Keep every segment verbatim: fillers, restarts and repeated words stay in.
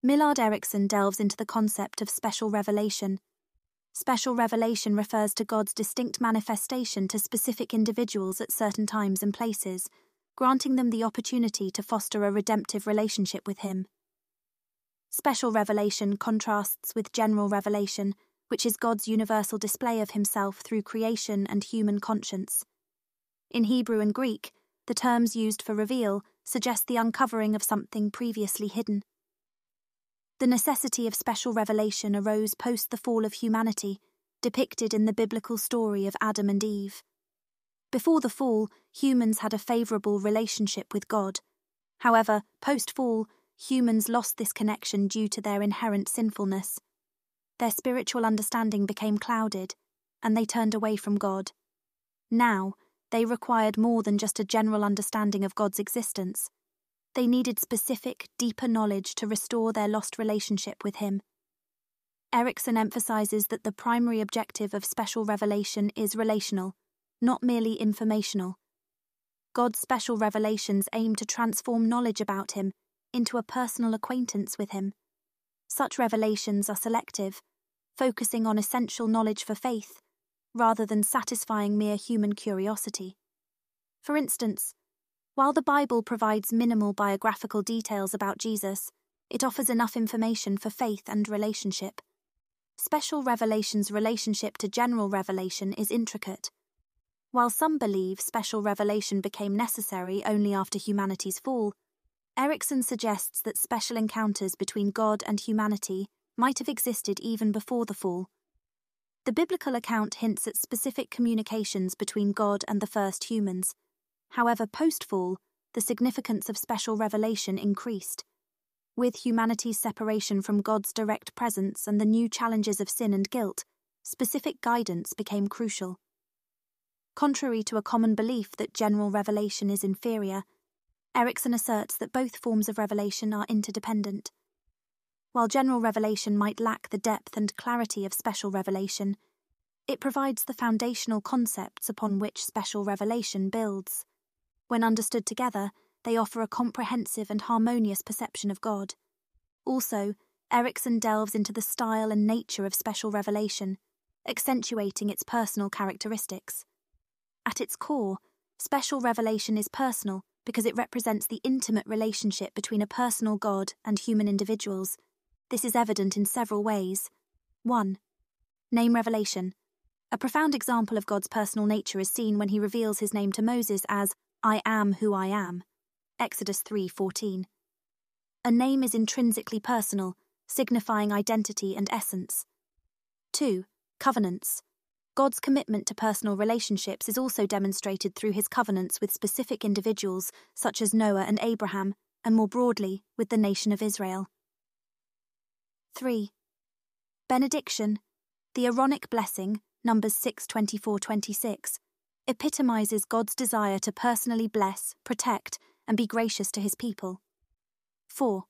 Millard Erickson delves into the concept of special revelation. Special revelation refers to God's distinct manifestation to specific individuals at certain times and places, granting them the opportunity to foster a redemptive relationship with Him. Special revelation contrasts with general revelation, which is God's universal display of Himself through creation and human conscience. In Hebrew and Greek, the terms used for reveal suggest the uncovering of something previously hidden. The necessity of special revelation arose post the fall of humanity, depicted in the biblical story of Adam and Eve. Before the fall, humans had a favourable relationship with God. However, post-fall, humans lost this connection due to their inherent sinfulness. Their spiritual understanding became clouded, and they turned away from God. Now, they required more than just a general understanding of God's existence. They needed specific, deeper knowledge to restore their lost relationship with Him. Erickson emphasizes that the primary objective of special revelation is relational, not merely informational. God's special revelations aim to transform knowledge about Him into a personal acquaintance with Him. Such revelations are selective, focusing on essential knowledge for faith, rather than satisfying mere human curiosity. For instance, while the Bible provides minimal biographical details about Jesus, it offers enough information for faith and relationship. Special revelation's relationship to general revelation is intricate. While some believe special revelation became necessary only after humanity's fall, Erickson suggests that special encounters between God and humanity might have existed even before the fall. The biblical account hints at specific communications between God and the first humans. However, post-fall, the significance of special revelation increased. With humanity's separation from God's direct presence and the new challenges of sin and guilt, specific guidance became crucial. Contrary to a common belief that general revelation is inferior, Erickson asserts that both forms of revelation are interdependent. While general revelation might lack the depth and clarity of special revelation, it provides the foundational concepts upon which special revelation builds. When understood together, they offer a comprehensive and harmonious perception of God. Also, Erickson delves into the style and nature of special revelation, accentuating its personal characteristics. At its core, special revelation is personal because it represents the intimate relationship between a personal God and human individuals. This is evident in several ways. one. Name revelation. A profound example of God's personal nature is seen when He reveals His name to Moses as "I am who I am." Exodus three fourteen. A name is intrinsically personal, signifying identity and essence. two. Covenants. God's commitment to personal relationships is also demonstrated through His covenants with specific individuals, such as Noah and Abraham, and more broadly, with the nation of Israel. three. Benediction. The Aaronic blessing, Numbers six twenty-four to twenty-six, epitomizes God's desire to personally bless, protect, and be gracious to His people. four.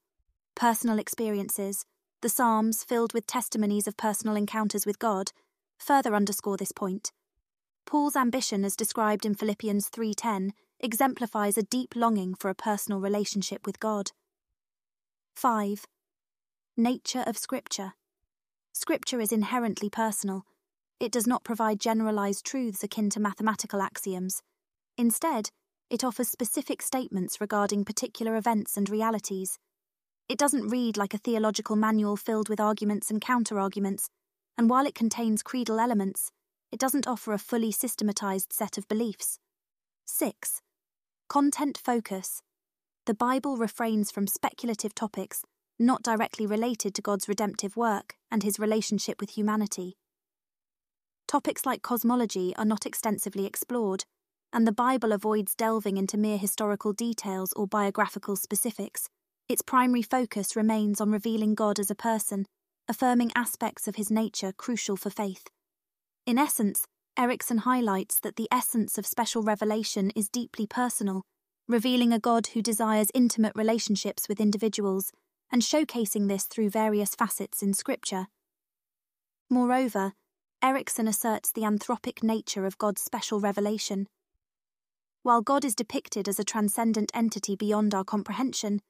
Personal experiences. The Psalms, filled with testimonies of personal encounters with God, further underscore this point. Paul's ambition, as described in Philippians three ten, exemplifies a deep longing for a personal relationship with God. five. Nature of Scripture. Scripture is inherently personal. It does not provide generalized truths akin to mathematical axioms. Instead, it offers specific statements regarding particular events and realities. It doesn't read like a theological manual filled with arguments and counterarguments, and while it contains creedal elements, it doesn't offer a fully systematized set of beliefs. six. Content focus. The Bible refrains from speculative topics not directly related to God's redemptive work and His relationship with humanity. Topics like cosmology are not extensively explored, and the Bible avoids delving into mere historical details or biographical specifics. Its primary focus remains on revealing God as a person, affirming aspects of His nature crucial for faith. In essence, Erickson highlights that the essence of special revelation is deeply personal, revealing a God who desires intimate relationships with individuals and showcasing this through various facets in Scripture. Moreover, Erickson asserts the anthropic nature of God's special revelation. While God is depicted as a transcendent entity beyond our comprehension,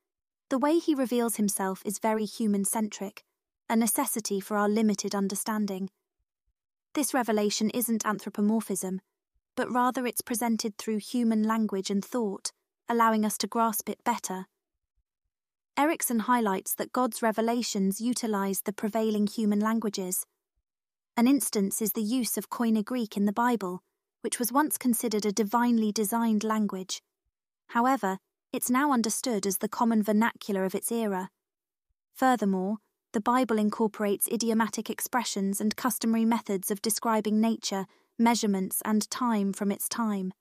The way he reveals himself is very human-centric, a necessity for our limited understanding. This revelation isn't anthropomorphism, but rather it's presented through human language and thought, allowing us to grasp it better. Erickson highlights that God's revelations utilize the prevailing human languages. An instance is the use of Koine Greek in the Bible, which was once considered a divinely designed language. However, it's now understood as the common vernacular of its era. Furthermore, the Bible incorporates idiomatic expressions and customary methods of describing nature, measurements, and time from its time.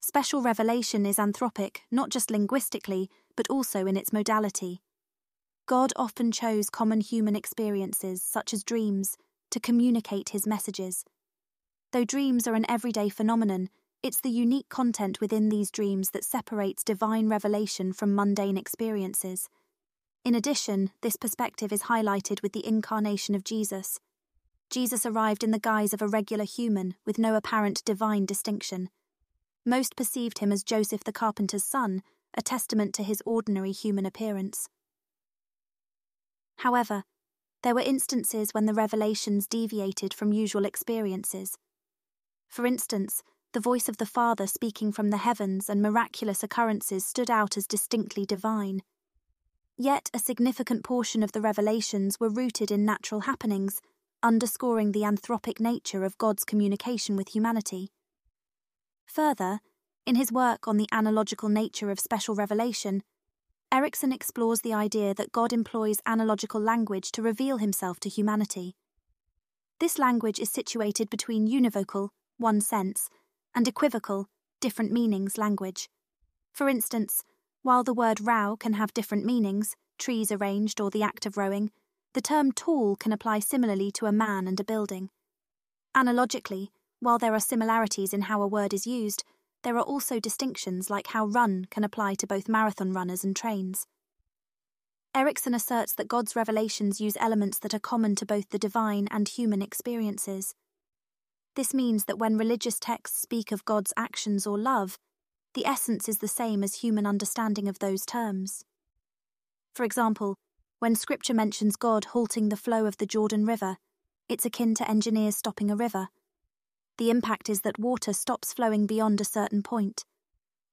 Special revelation is anthropic, not just linguistically, but also in its modality. God often chose common human experiences, such as dreams, to communicate his messages. Though dreams are an everyday phenomenon, it's the unique content within these dreams that separates divine revelation from mundane experiences. In addition, this perspective is highlighted with the incarnation of Jesus. Jesus arrived in the guise of a regular human, with no apparent divine distinction. Most perceived him as Joseph the carpenter's son, a testament to his ordinary human appearance. However, there were instances when the revelations deviated from usual experiences. For instance, the voice of the Father speaking from the heavens and miraculous occurrences stood out as distinctly divine. Yet a significant portion of the revelations were rooted in natural happenings, underscoring the anthropic nature of God's communication with humanity. Further, in his work on the analogical nature of special revelation, Erickson explores the idea that God employs analogical language to reveal himself to humanity. This language is situated between univocal, one sense, and equivocal, different meanings language. For instance, while the word row can have different meanings, trees arranged or the act of rowing, the term tall can apply similarly to a man and a building. Analogically, while there are similarities in how a word is used, there are also distinctions like how run can apply to both marathon runners and trains. Erickson asserts that God's revelations use elements that are common to both the divine and human experiences. This means that when religious texts speak of God's actions or love, the essence is the same as human understanding of those terms. For example, when Scripture mentions God halting the flow of the Jordan River, it's akin to engineers stopping a river. The impact is that water stops flowing beyond a certain point.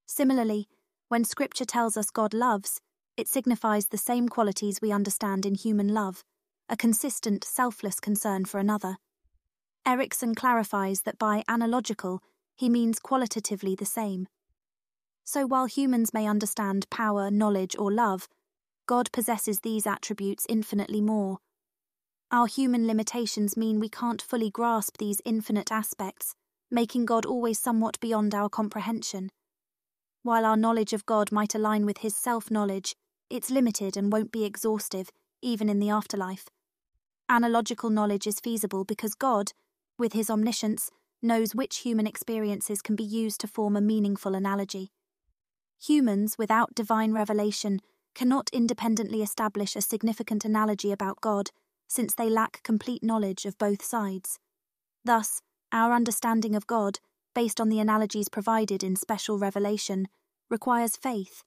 Similarly, when Scripture tells us God loves, it signifies the same qualities we understand in human love, a consistent, selfless concern for another. Erickson clarifies that by analogical, he means qualitatively the same. So while humans may understand power, knowledge, or love, God possesses these attributes infinitely more. Our human limitations mean we can't fully grasp these infinite aspects, making God always somewhat beyond our comprehension. While our knowledge of God might align with his self-knowledge, it's limited and won't be exhaustive, even in the afterlife. Analogical knowledge is feasible because God, with his omniscience, knows which human experiences can be used to form a meaningful analogy. Humans, without divine revelation, cannot independently establish a significant analogy about God, since they lack complete knowledge of both sides. Thus, our understanding of God, based on the analogies provided in special revelation, requires faith.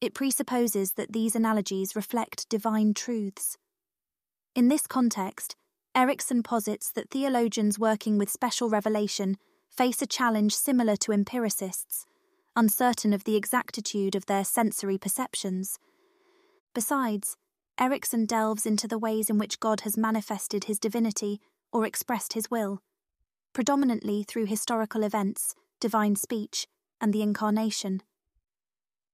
It presupposes that these analogies reflect divine truths. In this context, Erickson posits that theologians working with special revelation face a challenge similar to empiricists, uncertain of the exactitude of their sensory perceptions. Besides, Erickson delves into the ways in which God has manifested his divinity or expressed his will, predominantly through historical events, divine speech, and the incarnation.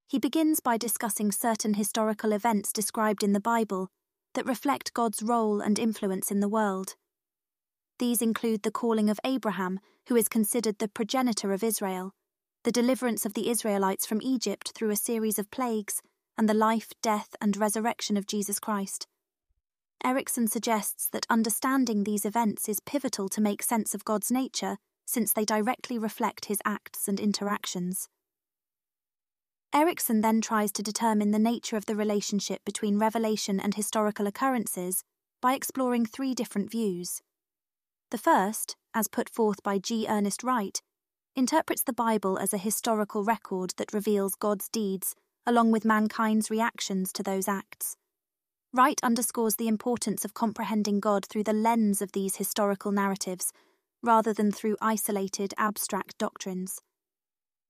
He begins by discussing certain historical events described in the Bible that reflect God's role and influence in the world. These include the calling of Abraham, who is considered the progenitor of Israel, the deliverance of the Israelites from Egypt through a series of plagues, and the life, death, and resurrection of Jesus Christ. Erickson suggests that understanding these events is pivotal to make sense of God's nature, since they directly reflect his acts and interactions. Erickson then tries to determine the nature of the relationship between revelation and historical occurrences by exploring three different views. The first, as put forth by G. Ernest Wright, interprets the Bible as a historical record that reveals God's deeds along with mankind's reactions to those acts. Wright underscores the importance of comprehending God through the lens of these historical narratives, rather than through isolated, abstract doctrines.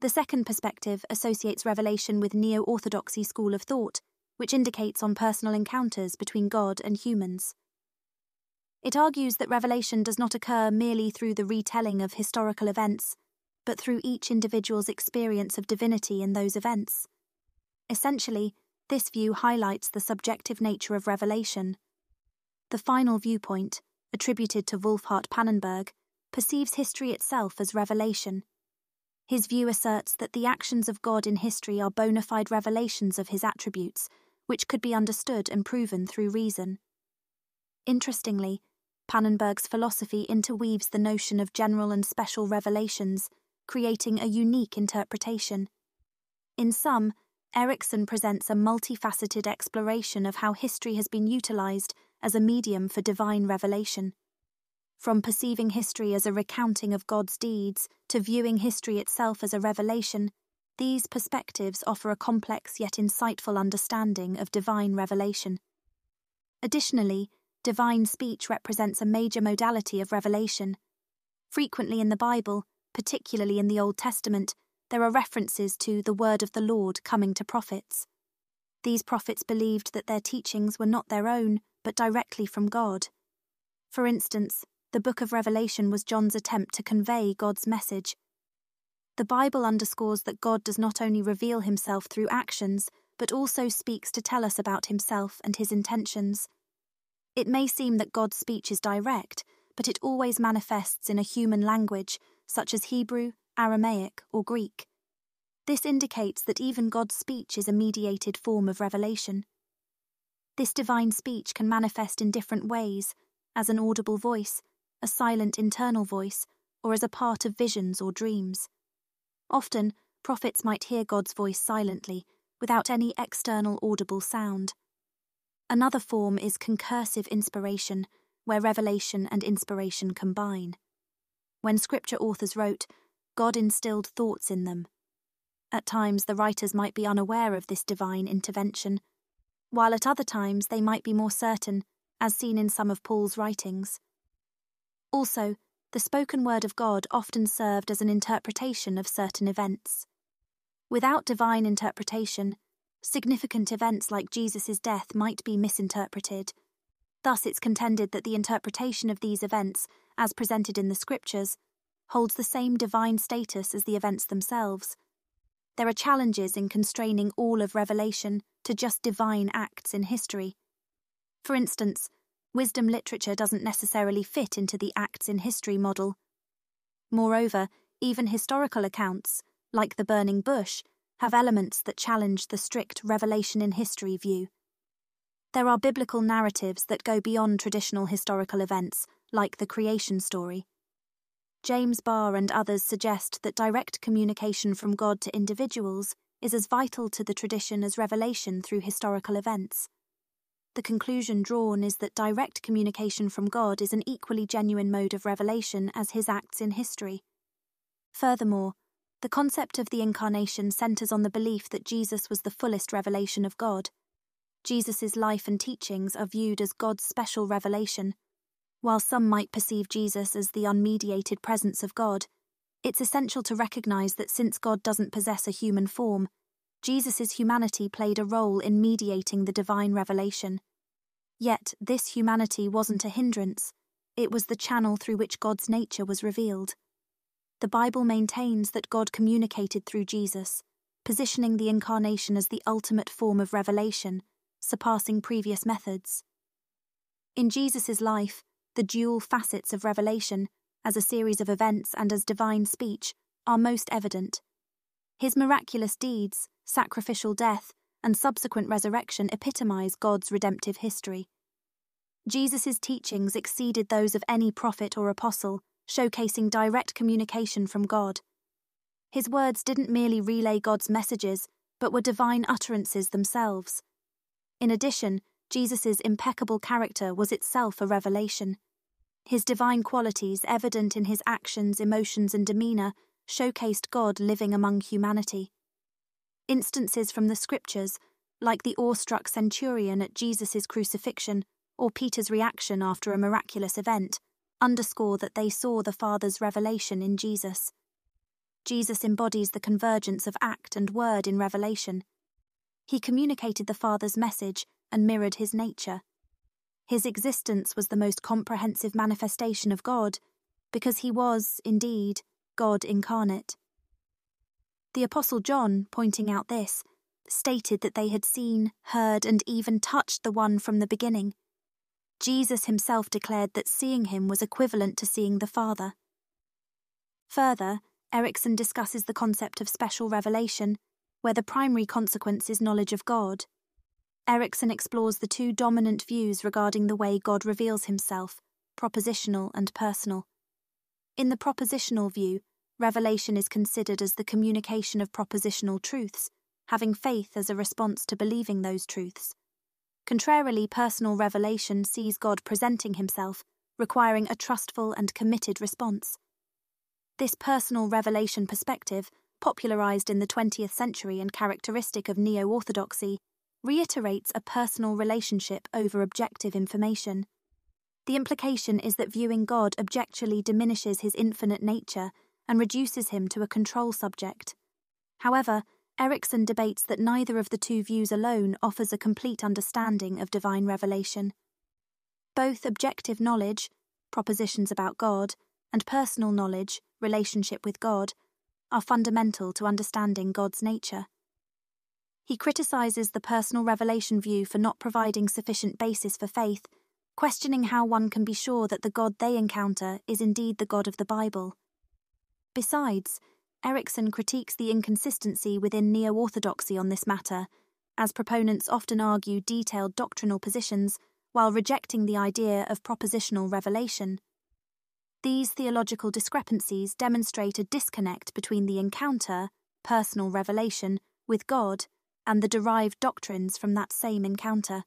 The second perspective associates Revelation with neo-orthodoxy school of thought, which indicates on personal encounters between God and humans. It argues that revelation does not occur merely through the retelling of historical events, but through each individual's experience of divinity in those events. Essentially, this view highlights the subjective nature of revelation. The final viewpoint, attributed to Wolfhart Pannenberg, perceives history itself as revelation. His view asserts that the actions of God in history are bona fide revelations of his attributes, which could be understood and proven through reason. Interestingly, Pannenberg's philosophy interweaves the notion of general and special revelations, creating a unique interpretation. In sum, Erickson presents a multifaceted exploration of how history has been utilized as a medium for divine revelation. From perceiving history as a recounting of God's deeds to viewing history itself as a revelation, these perspectives offer a complex yet insightful understanding of divine revelation. Additionally, divine speech represents a major modality of revelation. Frequently in the Bible, particularly in the Old Testament, there are references to the word of the Lord coming to prophets. These prophets believed that their teachings were not their own, but directly from God. For instance, the Book of Revelation was John's attempt to convey God's message. The Bible underscores that God does not only reveal himself through actions, but also speaks to tell us about himself and his intentions. It may seem that God's speech is direct, but it always manifests in a human language, such as Hebrew, Aramaic, or Greek. This indicates that even God's speech is a mediated form of revelation. This divine speech can manifest in different ways, as an audible voice, a silent internal voice, or as a part of visions or dreams. Often, prophets might hear God's voice silently, without any external audible sound. Another form is concursive inspiration, where revelation and inspiration combine. When Scripture authors wrote, God instilled thoughts in them. At times, the writers might be unaware of this divine intervention, while at other times they might be more certain, as seen in some of Paul's writings. Also, the spoken word of God often served as an interpretation of certain events. Without divine interpretation, significant events like Jesus' death might be misinterpreted. Thus, it's contended that the interpretation of these events, as presented in the Scriptures, holds the same divine status as the events themselves. There are challenges in constraining all of revelation to just divine acts in history. For instance, wisdom literature doesn't necessarily fit into the acts in history model. Moreover, even historical accounts, like the burning bush, have elements that challenge the strict revelation in history view. There are biblical narratives that go beyond traditional historical events, like the creation story. James Barr and others suggest that direct communication from God to individuals is as vital to the tradition as revelation through historical events. The conclusion drawn is that direct communication from God is an equally genuine mode of revelation as his acts in history. Furthermore, the concept of the Incarnation centers on the belief that Jesus was the fullest revelation of God. Jesus' life and teachings are viewed as God's special revelation. While some might perceive Jesus as the unmediated presence of God, it's essential to recognize that since God doesn't possess a human form, Jesus' humanity played a role in mediating the divine revelation. Yet, this humanity wasn't a hindrance, it was the channel through which God's nature was revealed. The Bible maintains that God communicated through Jesus, positioning the Incarnation as the ultimate form of revelation, surpassing previous methods. In Jesus' life, the dual facets of revelation, as a series of events and as divine speech, are most evident. His miraculous deeds, sacrificial death, and subsequent resurrection epitomize God's redemptive history. Jesus' teachings exceeded those of any prophet or apostle, showcasing direct communication from God. His words didn't merely relay God's messages, but were divine utterances themselves. In addition, Jesus' impeccable character was itself a revelation. His divine qualities, evident in his actions, emotions, and demeanor, showcased God living among humanity. instances from the Scriptures, like the awestruck centurion at Jesus' crucifixion or Peter's reaction after a miraculous event, underscore that they saw the Father's revelation in Jesus. Jesus embodies the convergence of act and word in Revelation. He communicated the Father's message and mirrored his nature. His existence was the most comprehensive manifestation of God, because he was, indeed, God incarnate. The Apostle John, pointing out this, stated that they had seen, heard, and even touched the One from the beginning. Jesus himself declared that seeing him was equivalent to seeing the Father. Further, Erickson discusses the concept of special revelation, where the primary consequence is knowledge of God. Erickson explores the two dominant views regarding the way God reveals himself, propositional and personal. In the propositional view, revelation is considered as the communication of propositional truths, having faith as a response to believing those truths. Contrarily, personal revelation sees God presenting himself, requiring a trustful and committed response. This personal revelation perspective, popularized in the twentieth century and characteristic of neo-orthodoxy, reiterates a personal relationship over objective information. The implication is that viewing God objectively diminishes his infinite nature and reduces him to a control subject. However, Erickson debates that neither of the two views alone offers a complete understanding of divine revelation. Both objective knowledge, propositions about God, and personal knowledge, relationship with God, are fundamental to understanding God's nature. He criticizes the personal revelation view for not providing sufficient basis for faith, questioning how one can be sure that the God they encounter is indeed the God of the Bible. Besides, Erickson critiques the inconsistency within neo-orthodoxy on this matter, as proponents often argue detailed doctrinal positions while rejecting the idea of propositional revelation. These theological discrepancies demonstrate a disconnect between the encounter, personal revelation, with God, and the derived doctrines from that same encounter.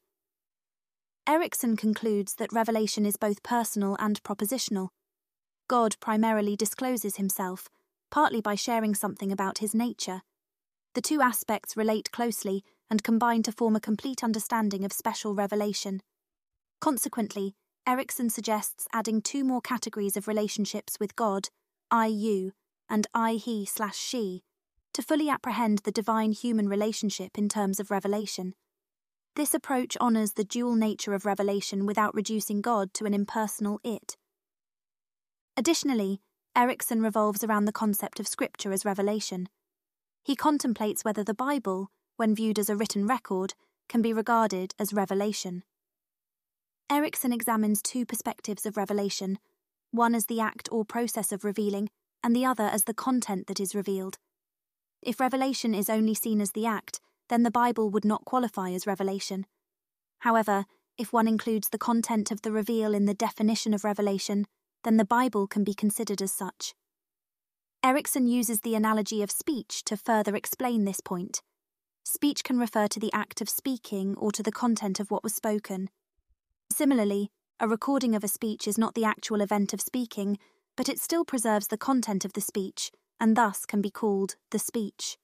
Erickson concludes that revelation is both personal and propositional. God primarily discloses himself, partly by sharing something about his nature. The two aspects relate closely and combine to form a complete understanding of special revelation. Consequently, Erickson suggests adding two more categories of relationships with God, I-you and I-he slash she, to fully apprehend the divine-human relationship in terms of revelation. This approach honors the dual nature of revelation without reducing God to an impersonal it. Additionally, Erickson revolves around the concept of Scripture as revelation. He contemplates whether the Bible, when viewed as a written record, can be regarded as revelation. Erickson examines two perspectives of revelation, one as the act or process of revealing, and the other as the content that is revealed. If revelation is only seen as the act, then the Bible would not qualify as revelation. However, if one includes the content of the reveal in the definition of revelation, then the Bible can be considered as such. Erickson uses the analogy of speech to further explain this point. Speech can refer to the act of speaking or to the content of what was spoken. Similarly, a recording of a speech is not the actual event of speaking, but it still preserves the content of the speech, and thus can be called the speech.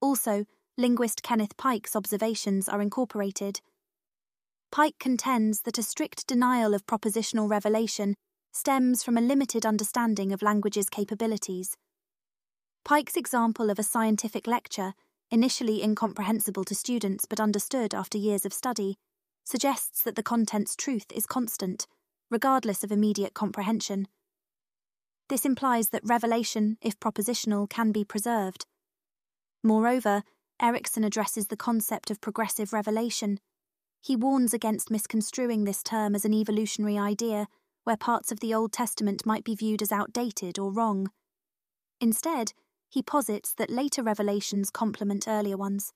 Also, linguist Kenneth Pike's observations are incorporated. Pike contends that a strict denial of propositional revelation stems from a limited understanding of language's capabilities. Pike's example of a scientific lecture, initially incomprehensible to students but understood after years of study, suggests that the content's truth is constant, regardless of immediate comprehension. This implies that revelation, if propositional, can be preserved. Moreover, Erickson addresses the concept of progressive revelation. He warns against misconstruing this term as an evolutionary idea, where parts of the Old Testament might be viewed as outdated or wrong. Instead, he posits that later revelations complement earlier ones.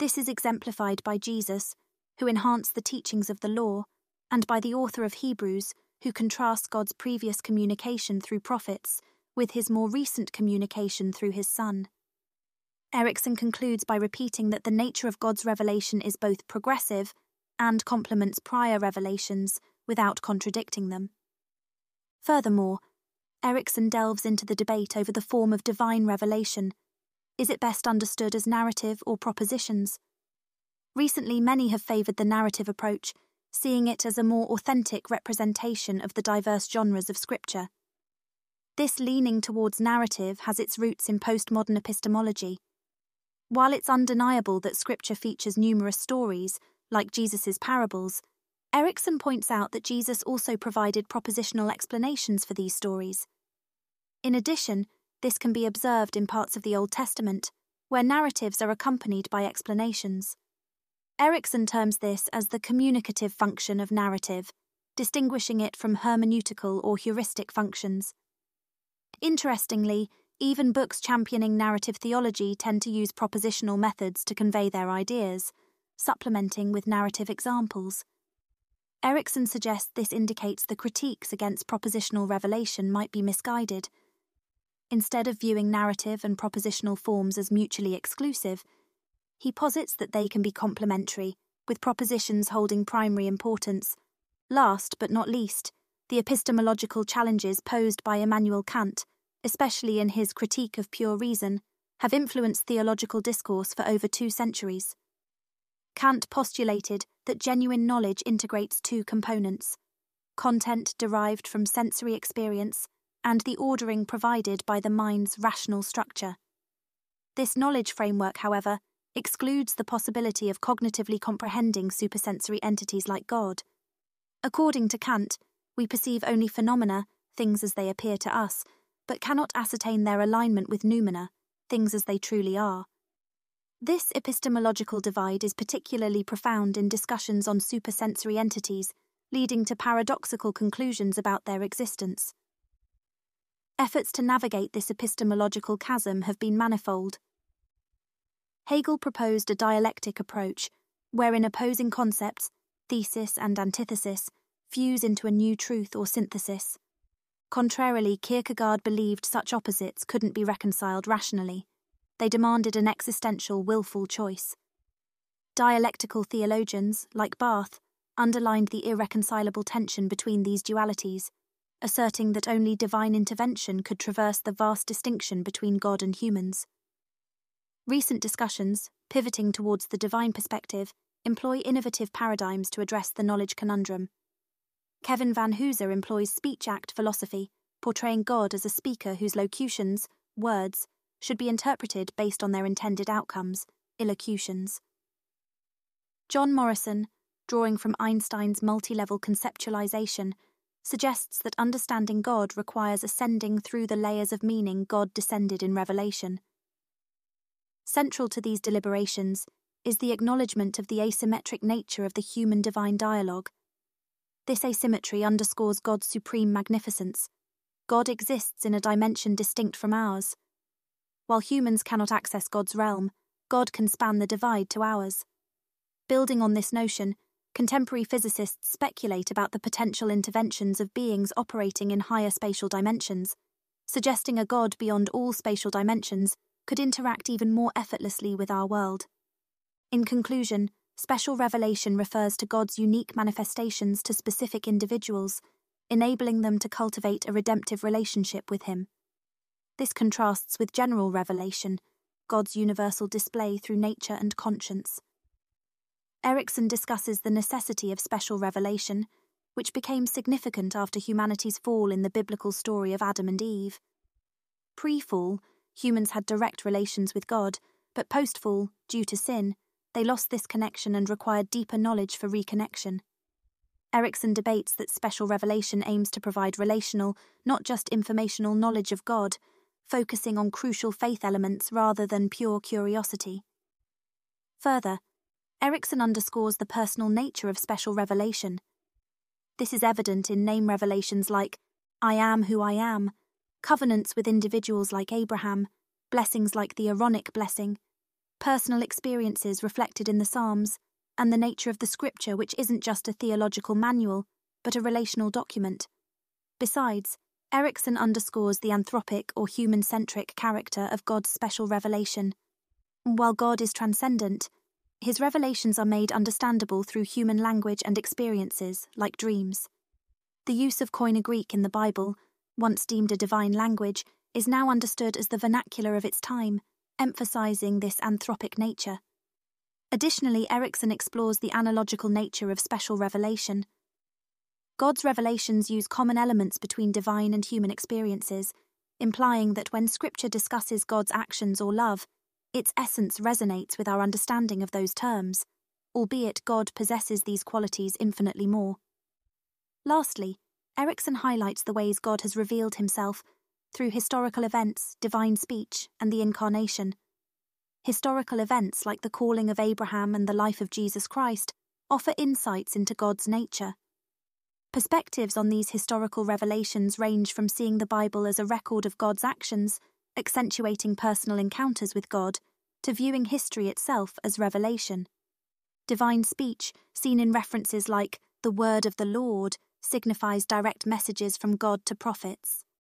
This is exemplified by Jesus, who enhanced the teachings of the law, and by the author of Hebrews, who contrasts God's previous communication through prophets with his more recent communication through his Son. Erickson concludes by repeating that the nature of God's revelation is both progressive and complements prior revelations, without contradicting them. Furthermore, Erickson delves into the debate over the form of divine revelation, is it best understood as narrative or propositions? Recently, many have favoured the narrative approach, seeing it as a more authentic representation of the diverse genres of Scripture. This leaning towards narrative has its roots in postmodern epistemology. While it's undeniable that Scripture features numerous stories, like Jesus's parables, Erickson points out that Jesus also provided propositional explanations for these stories. In addition, this can be observed in parts of the Old Testament, where narratives are accompanied by explanations. Erickson terms this as the communicative function of narrative, distinguishing it from hermeneutical or heuristic functions. Interestingly, even books championing narrative theology tend to use propositional methods to convey their ideas, supplementing with narrative examples. Erickson suggests this indicates the critiques against propositional revelation might be misguided. Instead of viewing narrative and propositional forms as mutually exclusive, he posits that they can be complementary, with propositions holding primary importance. Last but not least, the epistemological challenges posed by Immanuel Kant, especially in his Critique of Pure Reason, have influenced theological discourse for over two centuries. Kant postulated that genuine knowledge integrates two components: content derived from sensory experience and the ordering provided by the mind's rational structure. This knowledge framework, however, excludes the possibility of cognitively comprehending supersensory entities like God. According to Kant, we perceive only phenomena, things as they appear to us, but cannot ascertain their alignment with noumena, things as they truly are. This epistemological divide is particularly profound in discussions on supersensory entities, leading to paradoxical conclusions about their existence. Efforts to navigate this epistemological chasm have been manifold. Hegel proposed a dialectic approach, wherein opposing concepts, thesis and antithesis, fuse into a new truth or synthesis. Contrarily, Kierkegaard believed such opposites couldn't be reconciled rationally. They demanded an existential, willful choice. Dialectical theologians, like Barth, underlined the irreconcilable tension between these dualities, asserting that only divine intervention could traverse the vast distinction between God and humans. Recent discussions, pivoting towards the divine perspective, employ innovative paradigms to address the knowledge conundrum. Kevin Vanhoozer employs speech act philosophy, portraying God as a speaker whose locutions, words, should be interpreted based on their intended outcomes, illocutions. John Morrison, drawing from Einstein's multi-level conceptualization, suggests that understanding God requires ascending through the layers of meaning God descended in Revelation. Central to these deliberations is the acknowledgement of the asymmetric nature of the human-divine dialogue. This asymmetry underscores God's supreme magnificence. God exists in a dimension distinct from ours. While humans cannot access God's realm, God can span the divide to ours. Building on this notion, contemporary physicists speculate about the potential interventions of beings operating in higher spatial dimensions, suggesting a God beyond all spatial dimensions could interact even more effortlessly with our world. In conclusion, special revelation refers to God's unique manifestations to specific individuals, enabling them to cultivate a redemptive relationship with Him. This contrasts with general revelation, God's universal display through nature and conscience. Erickson discusses the necessity of special revelation, which became significant after humanity's fall in the biblical story of Adam and Eve. Pre-fall, humans had direct relations with God, but post-fall, due to sin, they lost this connection and required deeper knowledge for reconnection. Erickson debates that special revelation aims to provide relational, not just informational knowledge of God, focusing on crucial faith elements rather than pure curiosity. Further, Erickson underscores the personal nature of special revelation. This is evident in name revelations like, I am who I am, covenants with individuals like Abraham, blessings like the Aaronic blessing, personal experiences reflected in the Psalms, and the nature of the Scripture, which isn't just a theological manual, but a relational document. Besides, Erickson underscores the anthropic or human-centric character of God's special revelation. While God is transcendent, His revelations are made understandable through human language and experiences, like dreams. The use of Koine Greek in the Bible, once deemed a divine language, is now understood as the vernacular of its time, emphasizing this anthropic nature. Additionally, Erickson explores the analogical nature of special revelation. God's revelations use common elements between divine and human experiences, implying that when Scripture discusses God's actions or love, its essence resonates with our understanding of those terms, albeit God possesses these qualities infinitely more. Lastly, Erickson highlights the ways God has revealed himself through historical events, divine speech, and the Incarnation. Historical events like the calling of Abraham and the life of Jesus Christ offer insights into God's nature. Perspectives on these historical revelations range from seeing the Bible as a record of God's actions, accentuating personal encounters with God, to viewing history itself as revelation. Divine speech, seen in references like the word of the Lord, signifies direct messages from God to prophets.